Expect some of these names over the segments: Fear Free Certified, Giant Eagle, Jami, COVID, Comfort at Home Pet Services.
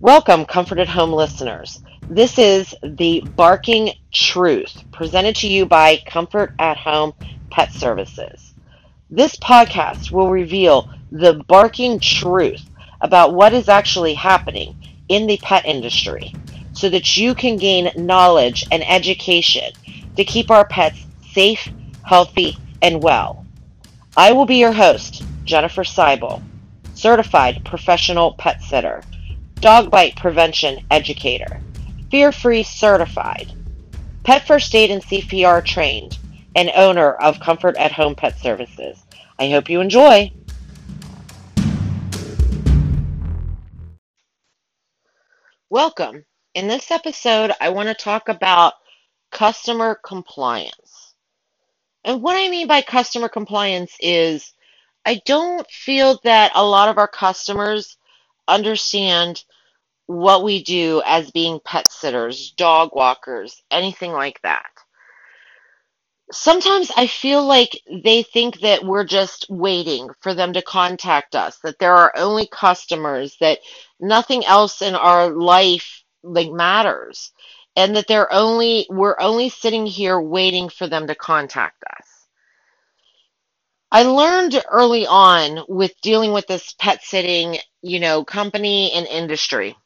Welcome, Comfort at Home listeners. This is The Barking Truth, presented to you by Comfort at Home Pet Services. This podcast will reveal the barking truth about what is actually happening in the pet industry so that you can gain knowledge and education to keep our pets safe, healthy, and well. I will be your host, Jennifer Seibel, certified professional pet sitter, dog bite prevention educator, Fear Free Certified, Pet First Aid and CPR trained, and owner of Comfort at Home Pet Services. I hope you enjoy. Welcome. In this episode, I want to talk about customer compliance. And what I mean by customer compliance is I don't feel that a lot of our customers understand what we do as being pet sitters, dog walkers, anything like that. Sometimes I feel like they think that we're just waiting for them to contact us, that they're our only customers, that nothing else in our life like matters, and that we're only sitting here waiting for them to contact us. I learned early on with dealing with this pet sitting, company and industry,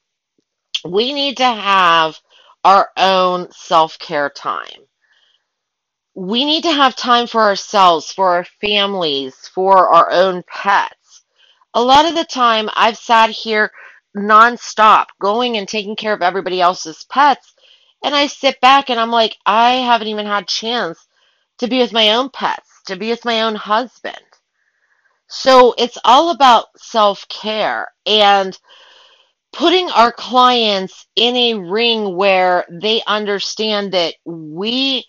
we need to have our own self-care time. We need to have time for ourselves, for our families, for our own pets. A lot of the time I've sat here nonstop going and taking care of everybody else's pets, and I sit back and I'm like, I haven't even had a chance to be with my own pets, to be with my own husband. So it's all about self-care and putting our clients in a ring where they understand that we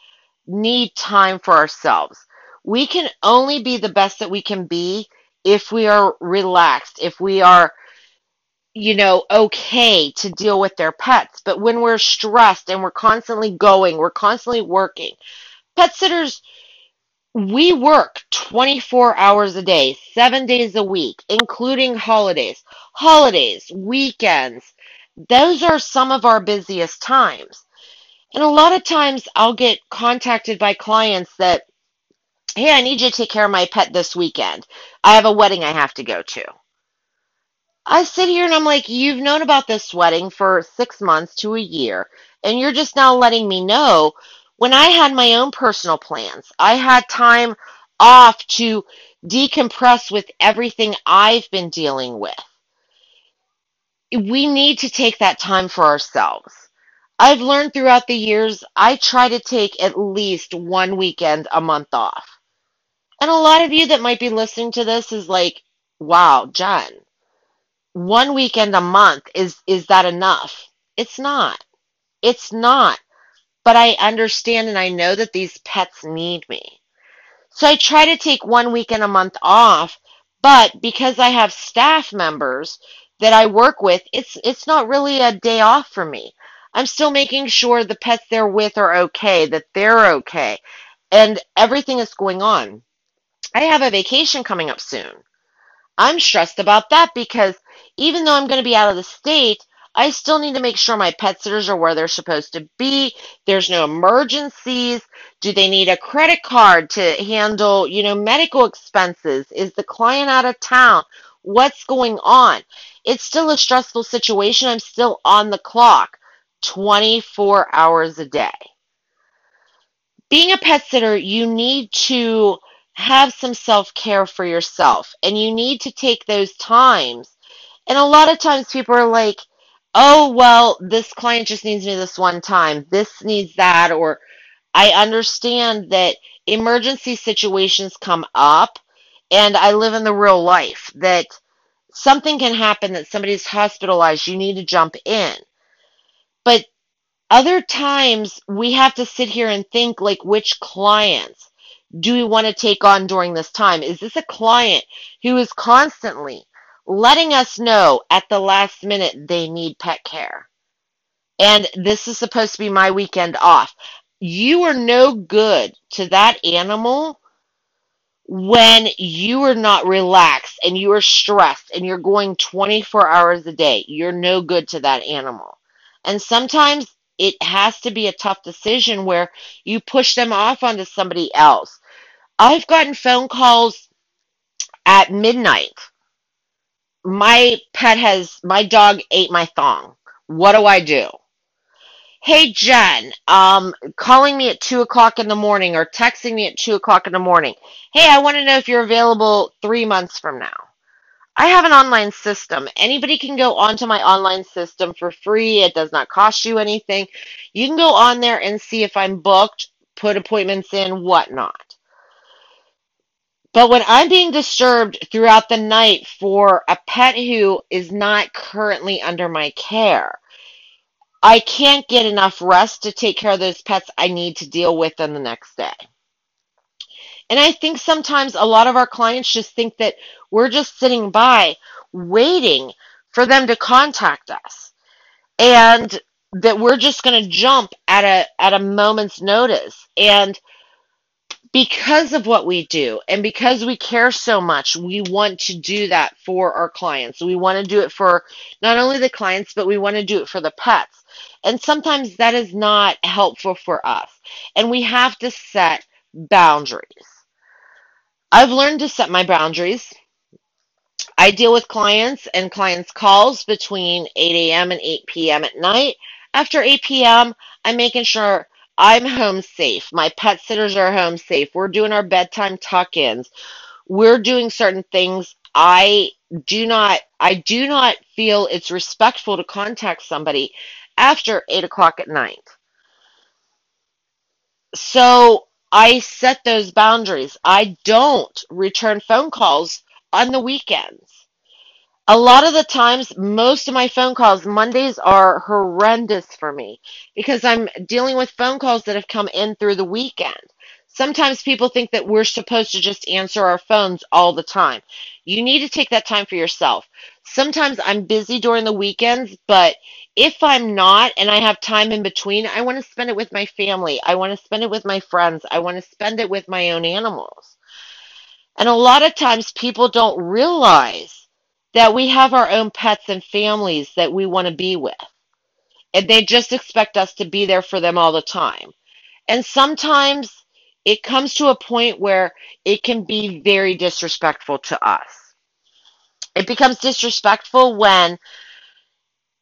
need time for ourselves. We can only be the best that we can be if we are relaxed, if we are, okay to deal with their pets. But when we're stressed and we're constantly going, we're constantly working, pet sitters, we work 24 hours a day, 7 days a week, including holidays, weekends. Those are some of our busiest times. And a lot of times I'll get contacted by clients that, hey, I need you to take care of my pet this weekend. I have a wedding I have to go to. I sit here and I'm like, you've known about this wedding for 6 months to a year, and you're just now letting me know. When I had my own personal plans, I had time off to decompress with everything I've been dealing with. We need to take that time for ourselves. I've learned throughout the years, I try to take at least one weekend a month off. And a lot of you that might be listening to this is like, wow, Jen, one weekend a month, is that enough? It's not. But I understand and I know that these pets need me. So I try to take one weekend a month off, but because I have staff members that I work with, it's not really a day off for me. I'm still making sure the pets they're with are okay, that they're okay, and everything is going on. I have a vacation coming up soon. I'm stressed about that because even though I'm going to be out of the state, I still need to make sure my pet sitters are where they're supposed to be. There's no emergencies. Do they need a credit card to handle, medical expenses? Is the client out of town? What's going on? It's still a stressful situation. I'm still on the clock 24 hours a day. Being a pet sitter, you need to have some self-care for yourself, and you need to take those times. And a lot of times people are like, oh, well, this client just needs me this one time. This needs that. Or I understand that emergency situations come up, and I live in the real life that something can happen, that somebody's hospitalized. You need to jump in. But other times we have to sit here and think, like, which clients do we want to take on during this time? Is this a client who is constantly letting us know at the last minute they need pet care, and this is supposed to be my weekend off? You are no good to that animal when you are not relaxed and you are stressed and you're going 24 hours a day, you're no good to that animal. And sometimes it has to be a tough decision where you push them off onto somebody else. I've gotten phone calls at midnight. My dog ate my thong. What do I do? Hey, Jen, calling me at 2 o'clock in the morning or texting me at 2 o'clock in the morning. Hey, I want to know if you're available 3 months from now. I have an online system. Anybody can go onto my online system for free. It does not cost you anything. You can go on there and see if I'm booked, put appointments in, whatnot. But when I'm being disturbed throughout the night for a pet who is not currently under my care, I can't get enough rest to take care of those pets I need to deal with them the next day. And I think sometimes a lot of our clients just think that we're just sitting by waiting for them to contact us and that we're just going to jump at a moment's notice. And because of what we do and because we care so much, we want to do that for our clients. We want to do it for not only the clients, but we want to do it for the pets. And sometimes that is not helpful for us. And we have to set boundaries. I've learned to set my boundaries. I deal with clients and clients' calls between 8 a.m. and 8 p.m. at night. After 8 p.m., I'm making sure I'm home safe. My pet sitters are home safe. We're doing our bedtime tuck-ins. We're doing certain things. I do not feel it's respectful to contact somebody after 8 o'clock at night. So I set those boundaries. I don't return phone calls on the weekends. A lot of the times, most of my phone calls, Mondays are horrendous for me because I'm dealing with phone calls that have come in through the weekend. Sometimes people think that we're supposed to just answer our phones all the time. You need to take that time for yourself. Sometimes I'm busy during the weekends, but if I'm not and I have time in between, I want to spend it with my family. I want to spend it with my friends. I want to spend it with my own animals. And a lot of times people don't realize that we have our own pets and families that we want to be with. And they just expect us to be there for them all the time. And sometimes it comes to a point where it can be very disrespectful to us. It becomes disrespectful when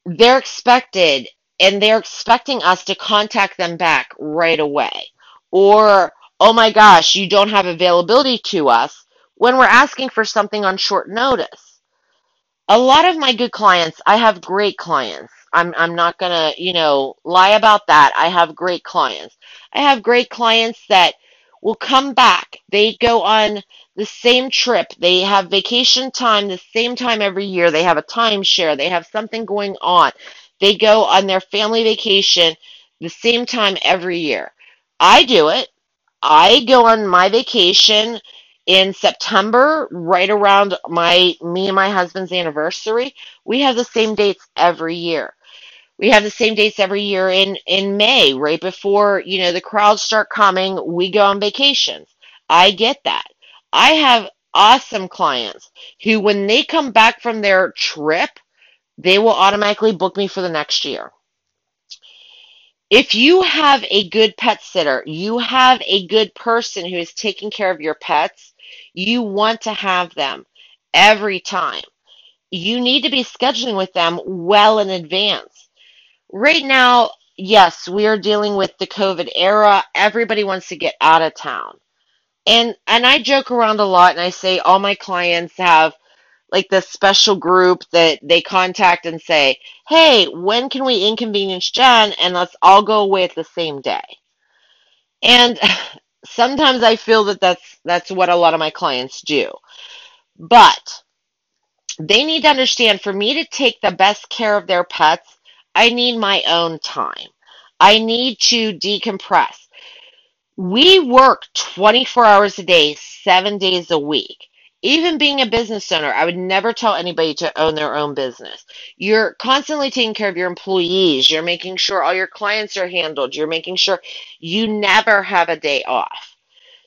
they're expected and they're expecting us to contact them back right away. Or, oh my gosh, you don't have availability to us when we're asking for something on short notice. A lot of my good clients, I have great clients. I'm not going to, lie about that. I have great clients. I have great clients that will come back. They go on the same trip. They have vacation time the same time every year. They have a timeshare. They have something going on. They go on their family vacation the same time every year. I do it. I go on my vacation in September, right around me and my husband's anniversary. We have the same dates every year. We have the same dates every year in May, right before, the crowds start coming. We go on vacations. I get that. I have awesome clients who, when they come back from their trip, they will automatically book me for the next year. If you have a good pet sitter, you have a good person who is taking care of your pets, you want to have them every time. You need to be scheduling with them well in advance. Right now, yes, we are dealing with the COVID era. Everybody wants to get out of town. And I joke around a lot and I say all my clients have like this special group that they contact and say, hey, when can we inconvenience Jen and let's all go away at the same day? And sometimes I feel that that's what a lot of my clients do. But they need to understand, for me to take the best care of their pets, I need my own time. I need to decompress. We work 24 hours a day, 7 days a week. Even being a business owner, I would never tell anybody to own their own business. You're constantly taking care of your employees. You're making sure all your clients are handled. You're making sure you never have a day off.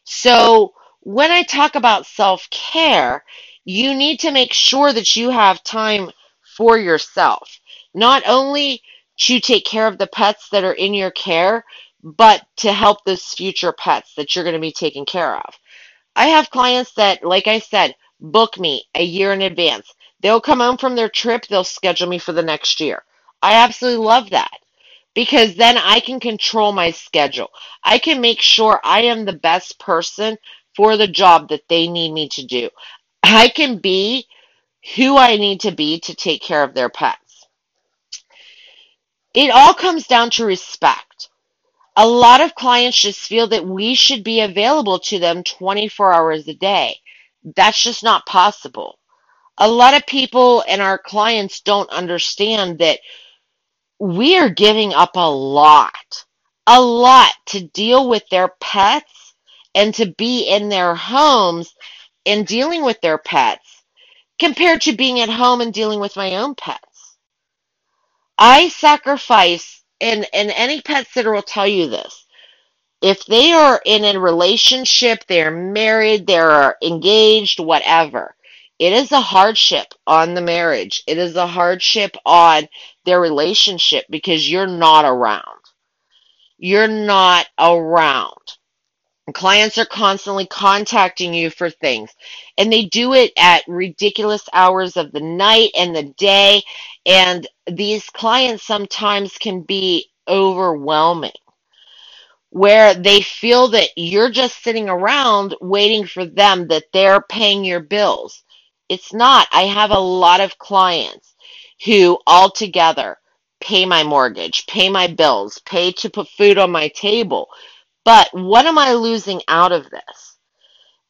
So when I talk about self-care, you need to make sure that you have time for yourself, not only to take care of the pets that are in your care, but to help those future pets that you're going to be taking care of. I have clients that, like I said, book me a year in advance. They'll come home from their trip, they'll schedule me for the next year. I absolutely love that, because then I can control my schedule. I can make sure I am the best person for the job that they need me to do. I can be who I need to be to take care of their pets. It all comes down to respect. A lot of clients just feel that we should be available to them 24 hours a day. That's just not possible. A lot of people and our clients don't understand that we are giving up a lot to deal with their pets and to be in their homes and dealing with their pets compared to being at home and dealing with my own pets. I sacrifice, and any pet sitter will tell you this. If they are in a relationship, they're married, they're engaged, whatever, it is a hardship on the marriage. It is a hardship on their relationship because you're not around. You're not around. And clients are constantly contacting you for things, and they do it at ridiculous hours of the night and the day, and these clients sometimes can be overwhelming, where they feel that you're just sitting around waiting for them, that they're paying your bills. It's not. I have a lot of clients who altogether pay my mortgage, pay my bills, pay to put food on my table. But what am I losing out of this?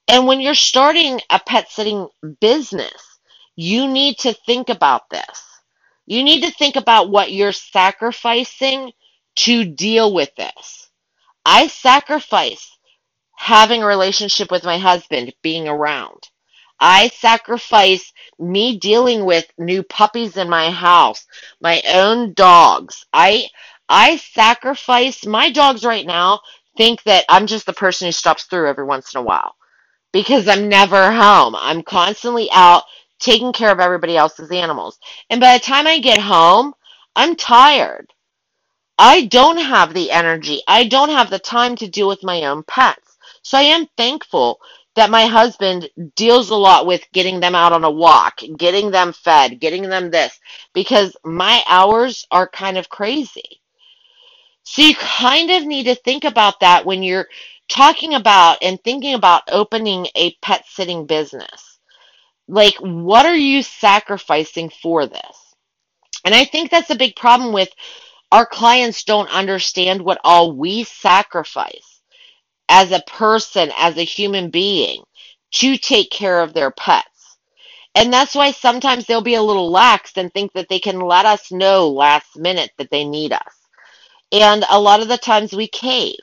And when you're starting a pet sitting business, you need to think about this. You need to think about what you're sacrificing to deal with this. I sacrifice having a relationship with my husband, being around. I sacrifice me dealing with new puppies in my house, my own dogs. I sacrifice, my dogs right now think that I'm just the person who stops through every once in a while because I'm never home. I'm constantly out taking care of everybody else's animals. And by the time I get home, I'm tired. I don't have the energy. I don't have the time to deal with my own pets. So I am thankful that my husband deals a lot with getting them out on a walk, getting them fed, getting them this, because my hours are kind of crazy. So you kind of need to think about that when you're talking about and thinking about opening a pet sitting business. Like, what are you sacrificing for this? And I think that's a big problem with our clients don't understand what all we sacrifice as a person, as a human being, to take care of their pets. And that's why sometimes they'll be a little lax and think that they can let us know last minute that they need us. And a lot of the times we cave.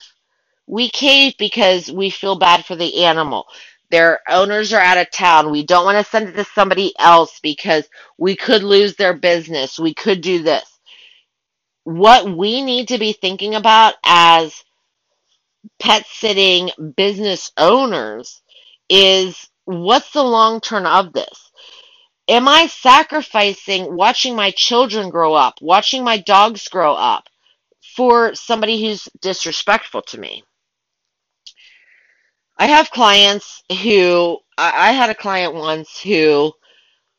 We cave because we feel bad for the animal. Their owners are out of town. We don't want to send it to somebody else because we could lose their business. We could do this. What we need to be thinking about as pet sitting business owners is, what's the long term of this? Am I sacrificing watching my children grow up, watching my dogs grow up for somebody who's disrespectful to me? I have clients who, I had a client once who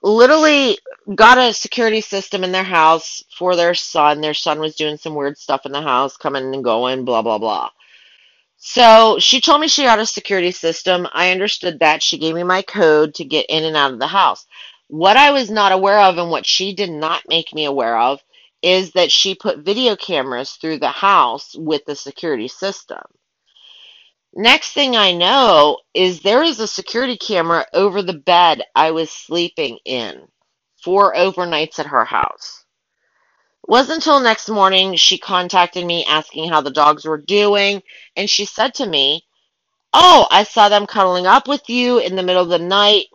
literally got a security system in their house for their son. Their son was doing some weird stuff in the house, coming and going, blah, blah, blah. So she told me she got a security system. I understood that. She gave me my code to get in and out of the house. What I was not aware of, and what she did not make me aware of, is that she put video cameras through the house with the security system. Next thing I know is there is a security camera over the bed I was sleeping in. 4 overnights at her house. It wasn't until next morning she contacted me asking how the dogs were doing, and she said to me, "Oh, I saw them cuddling up with you in the middle of the night."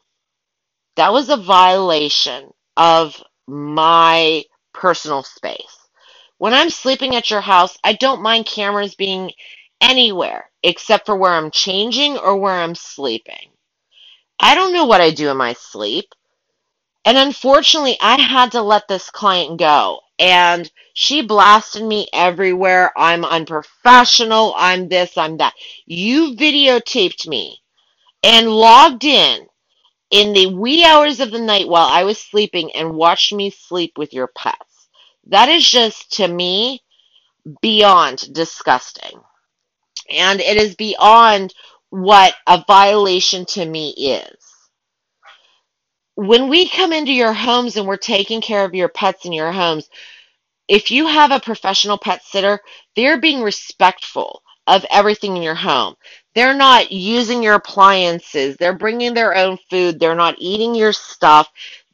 That was a violation of my personal space. When I'm sleeping at your house, I don't mind cameras being anywhere except for where I'm changing or where I'm sleeping. I don't know what I do in my sleep. And unfortunately, I had to let this client go. And she blasted me everywhere. I'm unprofessional. I'm this, I'm that. You videotaped me and logged in the wee hours of the night while I was sleeping and watched me sleep with your pets. That is just, to me, beyond disgusting. And it is beyond what a violation to me is. When we come into your homes and we're taking care of your pets in your homes, if you have a professional pet sitter, they're being respectful of everything in your home. They're not using your appliances. They're bringing their own food. They're not eating your stuff.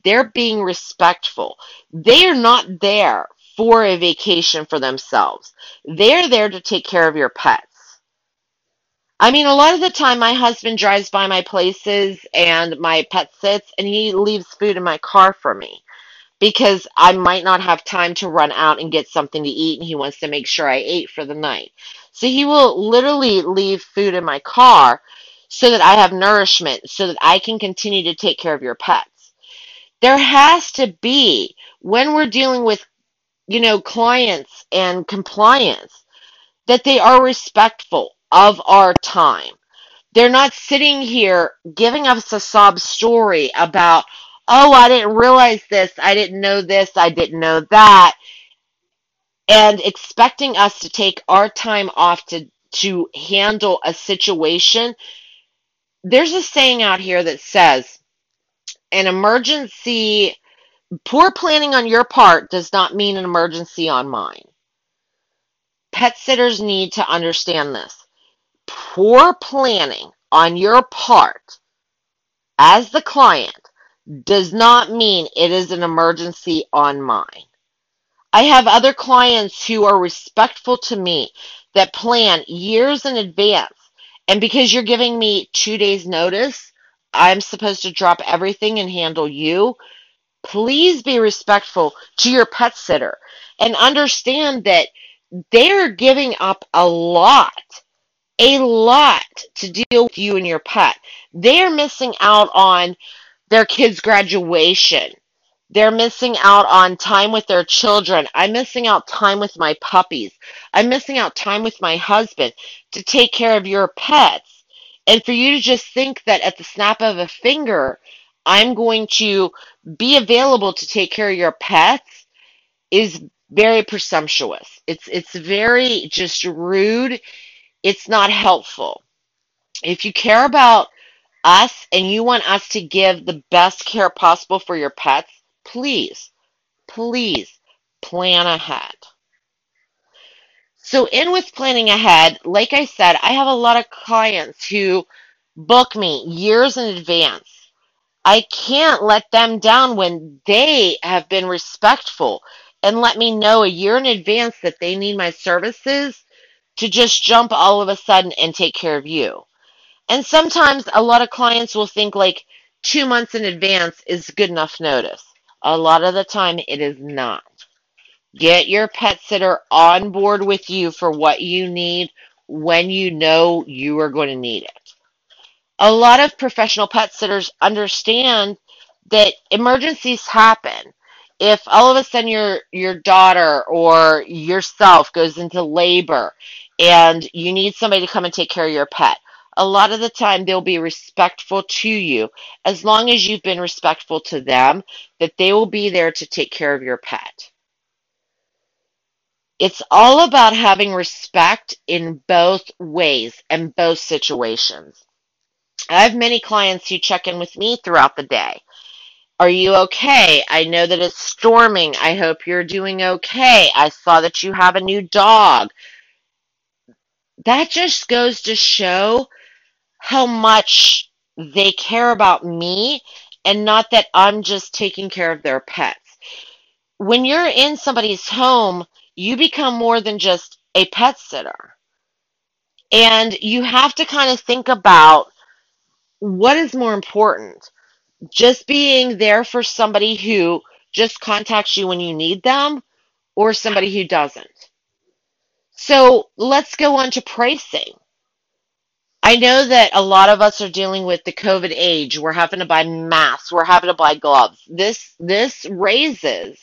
They're being respectful. They are not there for a vacation for themselves. They're there to take care of your pets. I mean, a lot of the time my husband drives by my places and my pet sits, and he leaves food in my car for me because I might not have time to run out and get something to eat, and he wants to make sure I ate for the night. So he will literally leave food in my car so that I have nourishment, so that I can continue to take care of your pets. There has to be, when we're dealing with, clients and compliance, that they are respectful of our time. They're not sitting here giving us a sob story about, oh, I didn't realize this, I didn't know that, and expecting us to take our time off to handle a situation. There's a saying out here that says, an emergency, poor planning on your part does not mean an emergency on mine. Pet sitters need to understand this. Poor planning on your part as the client does not mean it is an emergency on mine. I have other clients who are respectful to me that plan years in advance, and because you're giving me 2 days notice, I'm supposed to drop everything and handle you. Please be respectful to your pet sitter and understand that they're giving up a lot to deal with you and your pet. They're missing out on their kids' graduation. They're missing out on time with their children. I'm missing out time with my puppies. I'm missing out time with my husband to take care of your pets. And for you to just think that at the snap of a finger, I'm going to be available to take care of your pets is very presumptuous. It's very just rude. It's not helpful. If you care about us and you want us to give the best care possible for your pets, please plan ahead. So in with planning ahead, like I said, I have a lot of clients who book me years in advance. I can't let them down when they have been respectful and let me know a year in advance that they need my services to just jump all of a sudden and take care of you. And sometimes a lot of clients will think 2 months in advance is good enough notice. A lot of the time it is not. Get your pet sitter on board with you for what you need when you know you are going to need it. A lot of professional pet sitters understand that emergencies happen. If all of a sudden your daughter or yourself goes into labor and you need somebody to come and take care of your pet, a lot of the time they'll be respectful to you. As long as you've been respectful to them, that they will be there to take care of your pet. It's all about having respect in both ways and both situations. I have many clients who check in with me throughout the day. Are you okay? I know that it's storming. I hope you're doing okay. I saw that you have a new dog. That just goes to show how much they care about me and not that I'm just taking care of their pets. When you're in somebody's home, you become more than just a pet sitter. And you have to kind of think about what is more important. Just being there for somebody who just contacts you when you need them or somebody who doesn't. So let's go on to pricing. I know that a lot of us are dealing with the COVID age. We're having to buy masks. We're having to buy gloves. This raises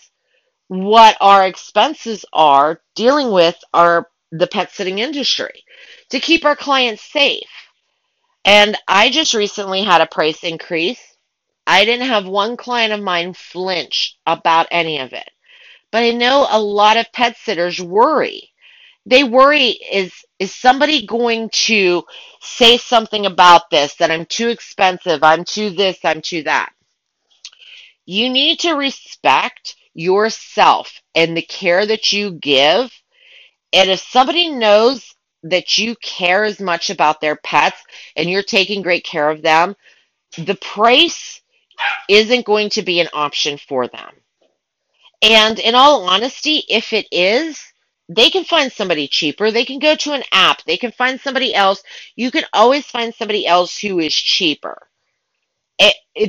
what our expenses are dealing with the pet sitting industry to keep our clients safe. And I just recently had a price increase. I didn't have one client of mine flinch about any of it. But I know a lot of pet sitters worry. They worry, is somebody going to say something about this, that I'm too expensive, I'm too this, I'm too that. You need to respect yourself and the care that you give. And if somebody knows that you care as much about their pets and you're taking great care of them, the price isn't going to be an option for them. And in all honesty, if it is, they can find somebody cheaper. They can go to an app. They can find somebody else. You can always find somebody else who is cheaper.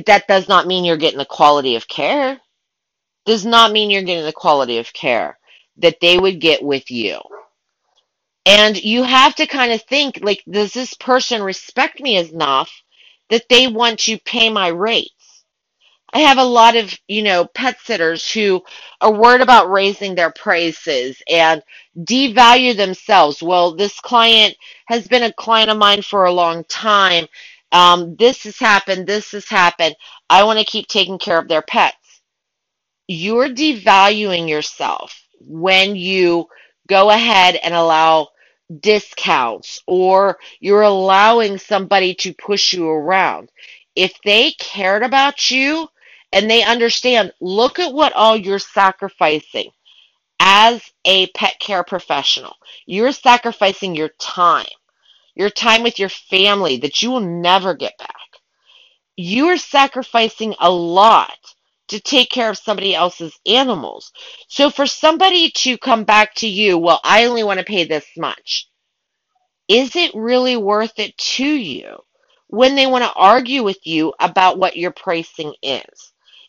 That does not mean you're getting the quality of care. Does not mean you're getting the quality of care that they would get with you. And you have to kind of think, like, does this person respect me enough that they want to pay my rates? I have a lot of, pet sitters who are worried about raising their prices and devalue themselves. Well, this client has been a client of mine for a long time. This has happened. I want to keep taking care of their pets. You're devaluing yourself when you go ahead and allow discounts or you're allowing somebody to push you around. If they cared about you, and they understand, look at what all you're sacrificing as a pet care professional. You're sacrificing your time with your family that you will never get back. You are sacrificing a lot to take care of somebody else's animals. So for somebody to come back to you, well, I only want to pay this much. Is it really worth it to you when they want to argue with you about what your pricing is?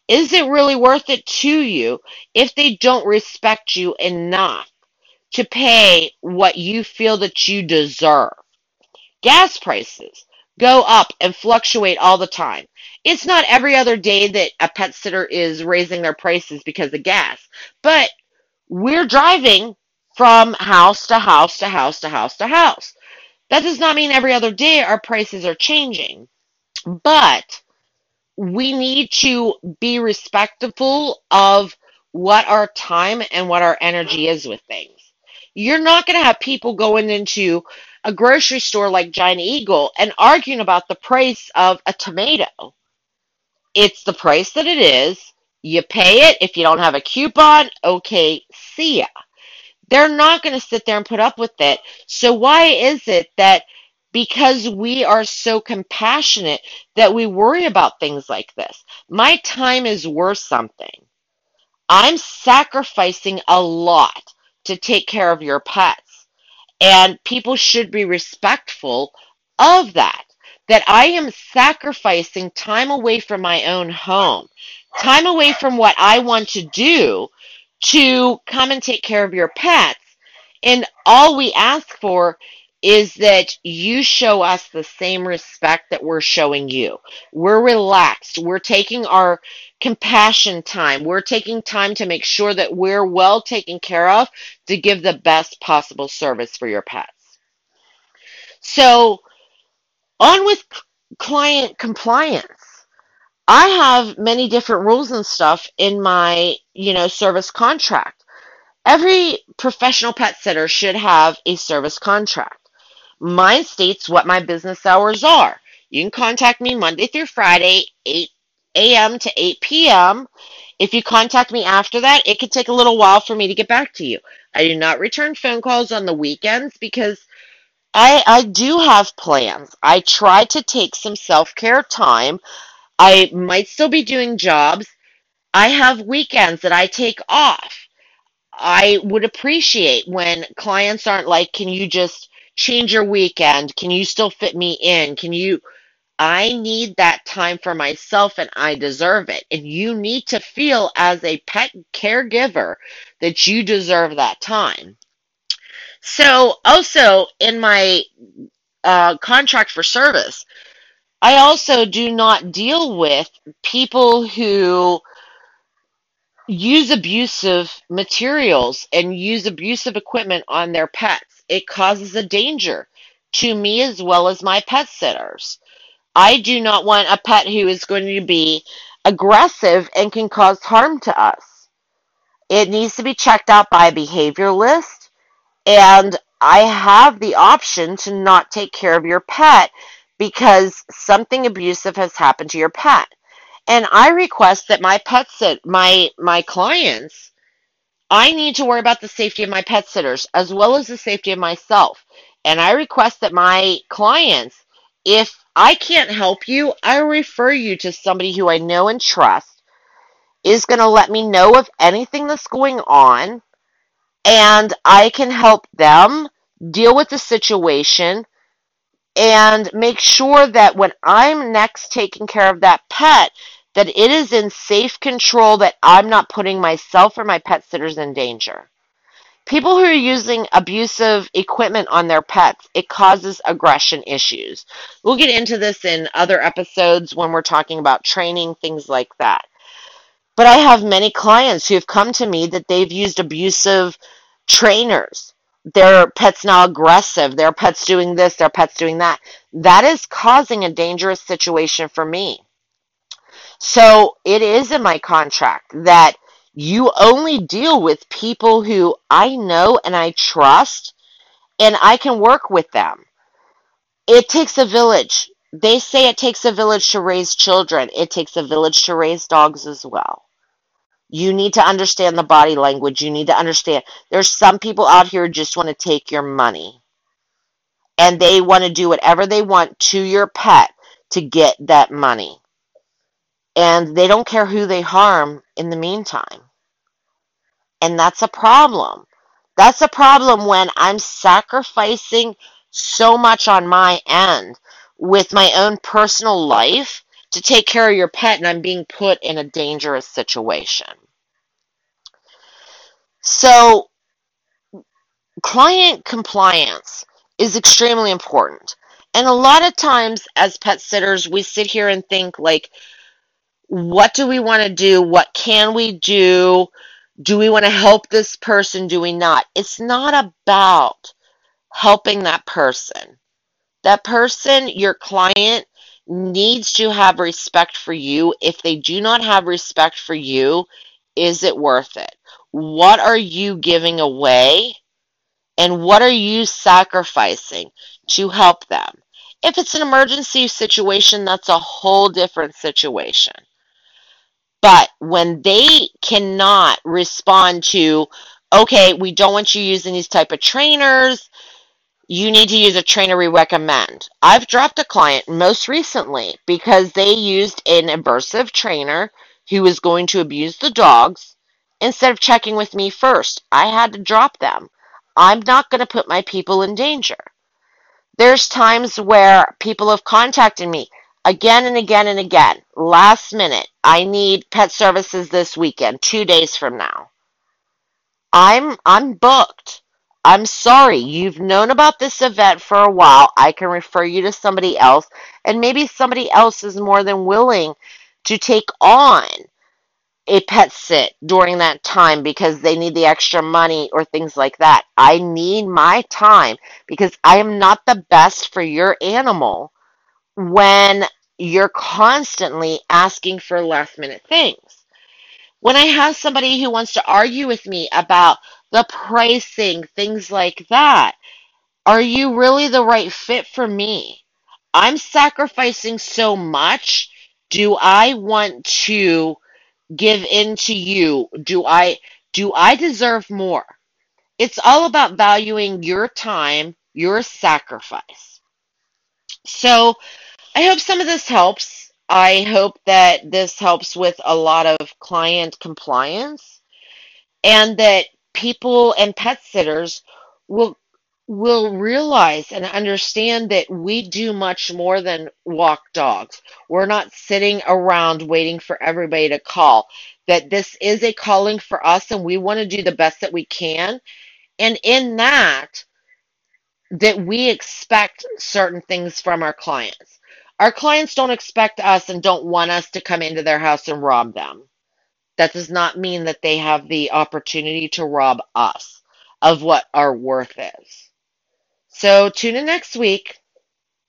Is it really worth it to you if they don't respect you enough to pay what you feel that you deserve? Gas prices go up and fluctuate all the time. It's not every other day that a pet sitter is raising their prices because of gas, but we're driving from house to house to house to house to house. That does not mean every other day our prices are changing, but we need to be respectful of what our time and what our energy is with things. You're not going to have people going into a grocery store like Giant Eagle and arguing about the price of a tomato. It's the price that it is. You pay it. If you don't have a coupon, okay, see ya. They're not going to sit there and put up with it. So why is it that because we are so compassionate that we worry about things like this? My time is worth something. I'm sacrificing a lot to take care of your pets. And people should be respectful of that I am sacrificing time away from my own home, time away from what I want to do to come and take care of your pets. And all we ask for is that you show us the same respect that we're showing you. We're relaxed. We're taking our compassion time. We're taking time to make sure that we're well taken care of to give the best possible service for your pets. So on with client compliance. I have many different rules and stuff in my, service contract. Every professional pet sitter should have a service contract. Mine states what my business hours are. You can contact me Monday through Friday, 8 a.m. to 8 p.m. If you contact me after that, it could take a little while for me to get back to you. I do not return phone calls on the weekends because I do have plans. I try to take some self-care time. I might still be doing jobs. I have weekends that I take off. I would appreciate when clients aren't like, can you just change your weekend? Can you still fit me in? I need that time for myself and I deserve it. And you need to feel as a pet caregiver that you deserve that time. So also in my contract for service, I also do not deal with people who use abusive materials and use abusive equipment on their pets. It causes a danger to me as well as my pet sitters. I do not want a pet who is going to be aggressive and can cause harm to us. It needs to be checked out by a behavior list, and I have the option to not take care of your pet because something abusive has happened to your pet. And I request that my pet sit, my clients, I need to worry about the safety of my pet sitters as well as the safety of myself. And I request that my clients, if I can't help you, I refer you to somebody who I know and trust is going to let me know of anything that's going on, and I can help them deal with the situation and make sure that when I'm next taking care of that pet, that it is in safe control, that I'm not putting myself or my pet sitters in danger. People who are using abusive equipment on their pets, it causes aggression issues. We'll get into this in other episodes when we're talking about training, things like that. But I have many clients who have come to me that they've used abusive trainers. Their pet's now aggressive. Their pet's doing this. Their pet's doing that. That is causing a dangerous situation for me. So it is in my contract that you only deal with people who I know and I trust, and I can work with them. It takes a village. They say it takes a village to raise children. It takes a village to raise dogs as well. You need to understand the body language. You need to understand. There's some people out here who just want to take your money, and they want to do whatever they want to your pet to get that money. And they don't care who they harm in the meantime. And that's a problem. That's a problem when I'm sacrificing so much on my end with my own personal life to take care of your pet, and I'm being put in a dangerous situation. So, client compliance is extremely important. And a lot of times as pet sitters, we sit here and think like, what do we want to do? What can we do? Do we want to help this person? Do we not? It's not about helping that person. That person, your client, needs to have respect for you. If they do not have respect for you, is it worth it? What are you giving away? And what are you sacrificing to help them? If it's an emergency situation, that's a whole different situation. But when they cannot respond to, okay, we don't want you using these type of trainers, you need to use a trainer we recommend. I've dropped a client most recently because they used an abusive trainer who was going to abuse the dogs instead of checking with me first. I had to drop them. I'm not going to put my people in danger. There's times where people have contacted me again and again and again. Last minute, I need pet services this weekend, 2 days from now. I'm booked. I'm sorry. You've known about this event for a while. I can refer you to somebody else, and maybe somebody else is more than willing to take on a pet sit during that time because they need the extra money or things like that. I need my time because I am not the best for your animal when you're constantly asking for last minute things. When I have somebody who wants to argue with me about the pricing, things like that, are you really the right fit for me? I'm sacrificing so much. Do I want to give in to you? Do I deserve more? It's all about valuing your time, your sacrifice. So I hope some of this helps. I hope that this helps with a lot of client compliance, and that people and pet sitters will realize and understand that we do much more than walk dogs. We're not sitting around waiting for everybody to call. That this is a calling for us, and we want to do the best that we can. And in that, that we expect certain things from our clients. Our clients don't expect us and don't want us to come into their house and rob them. That does not mean that they have the opportunity to rob us of what our worth is. So tune in next week.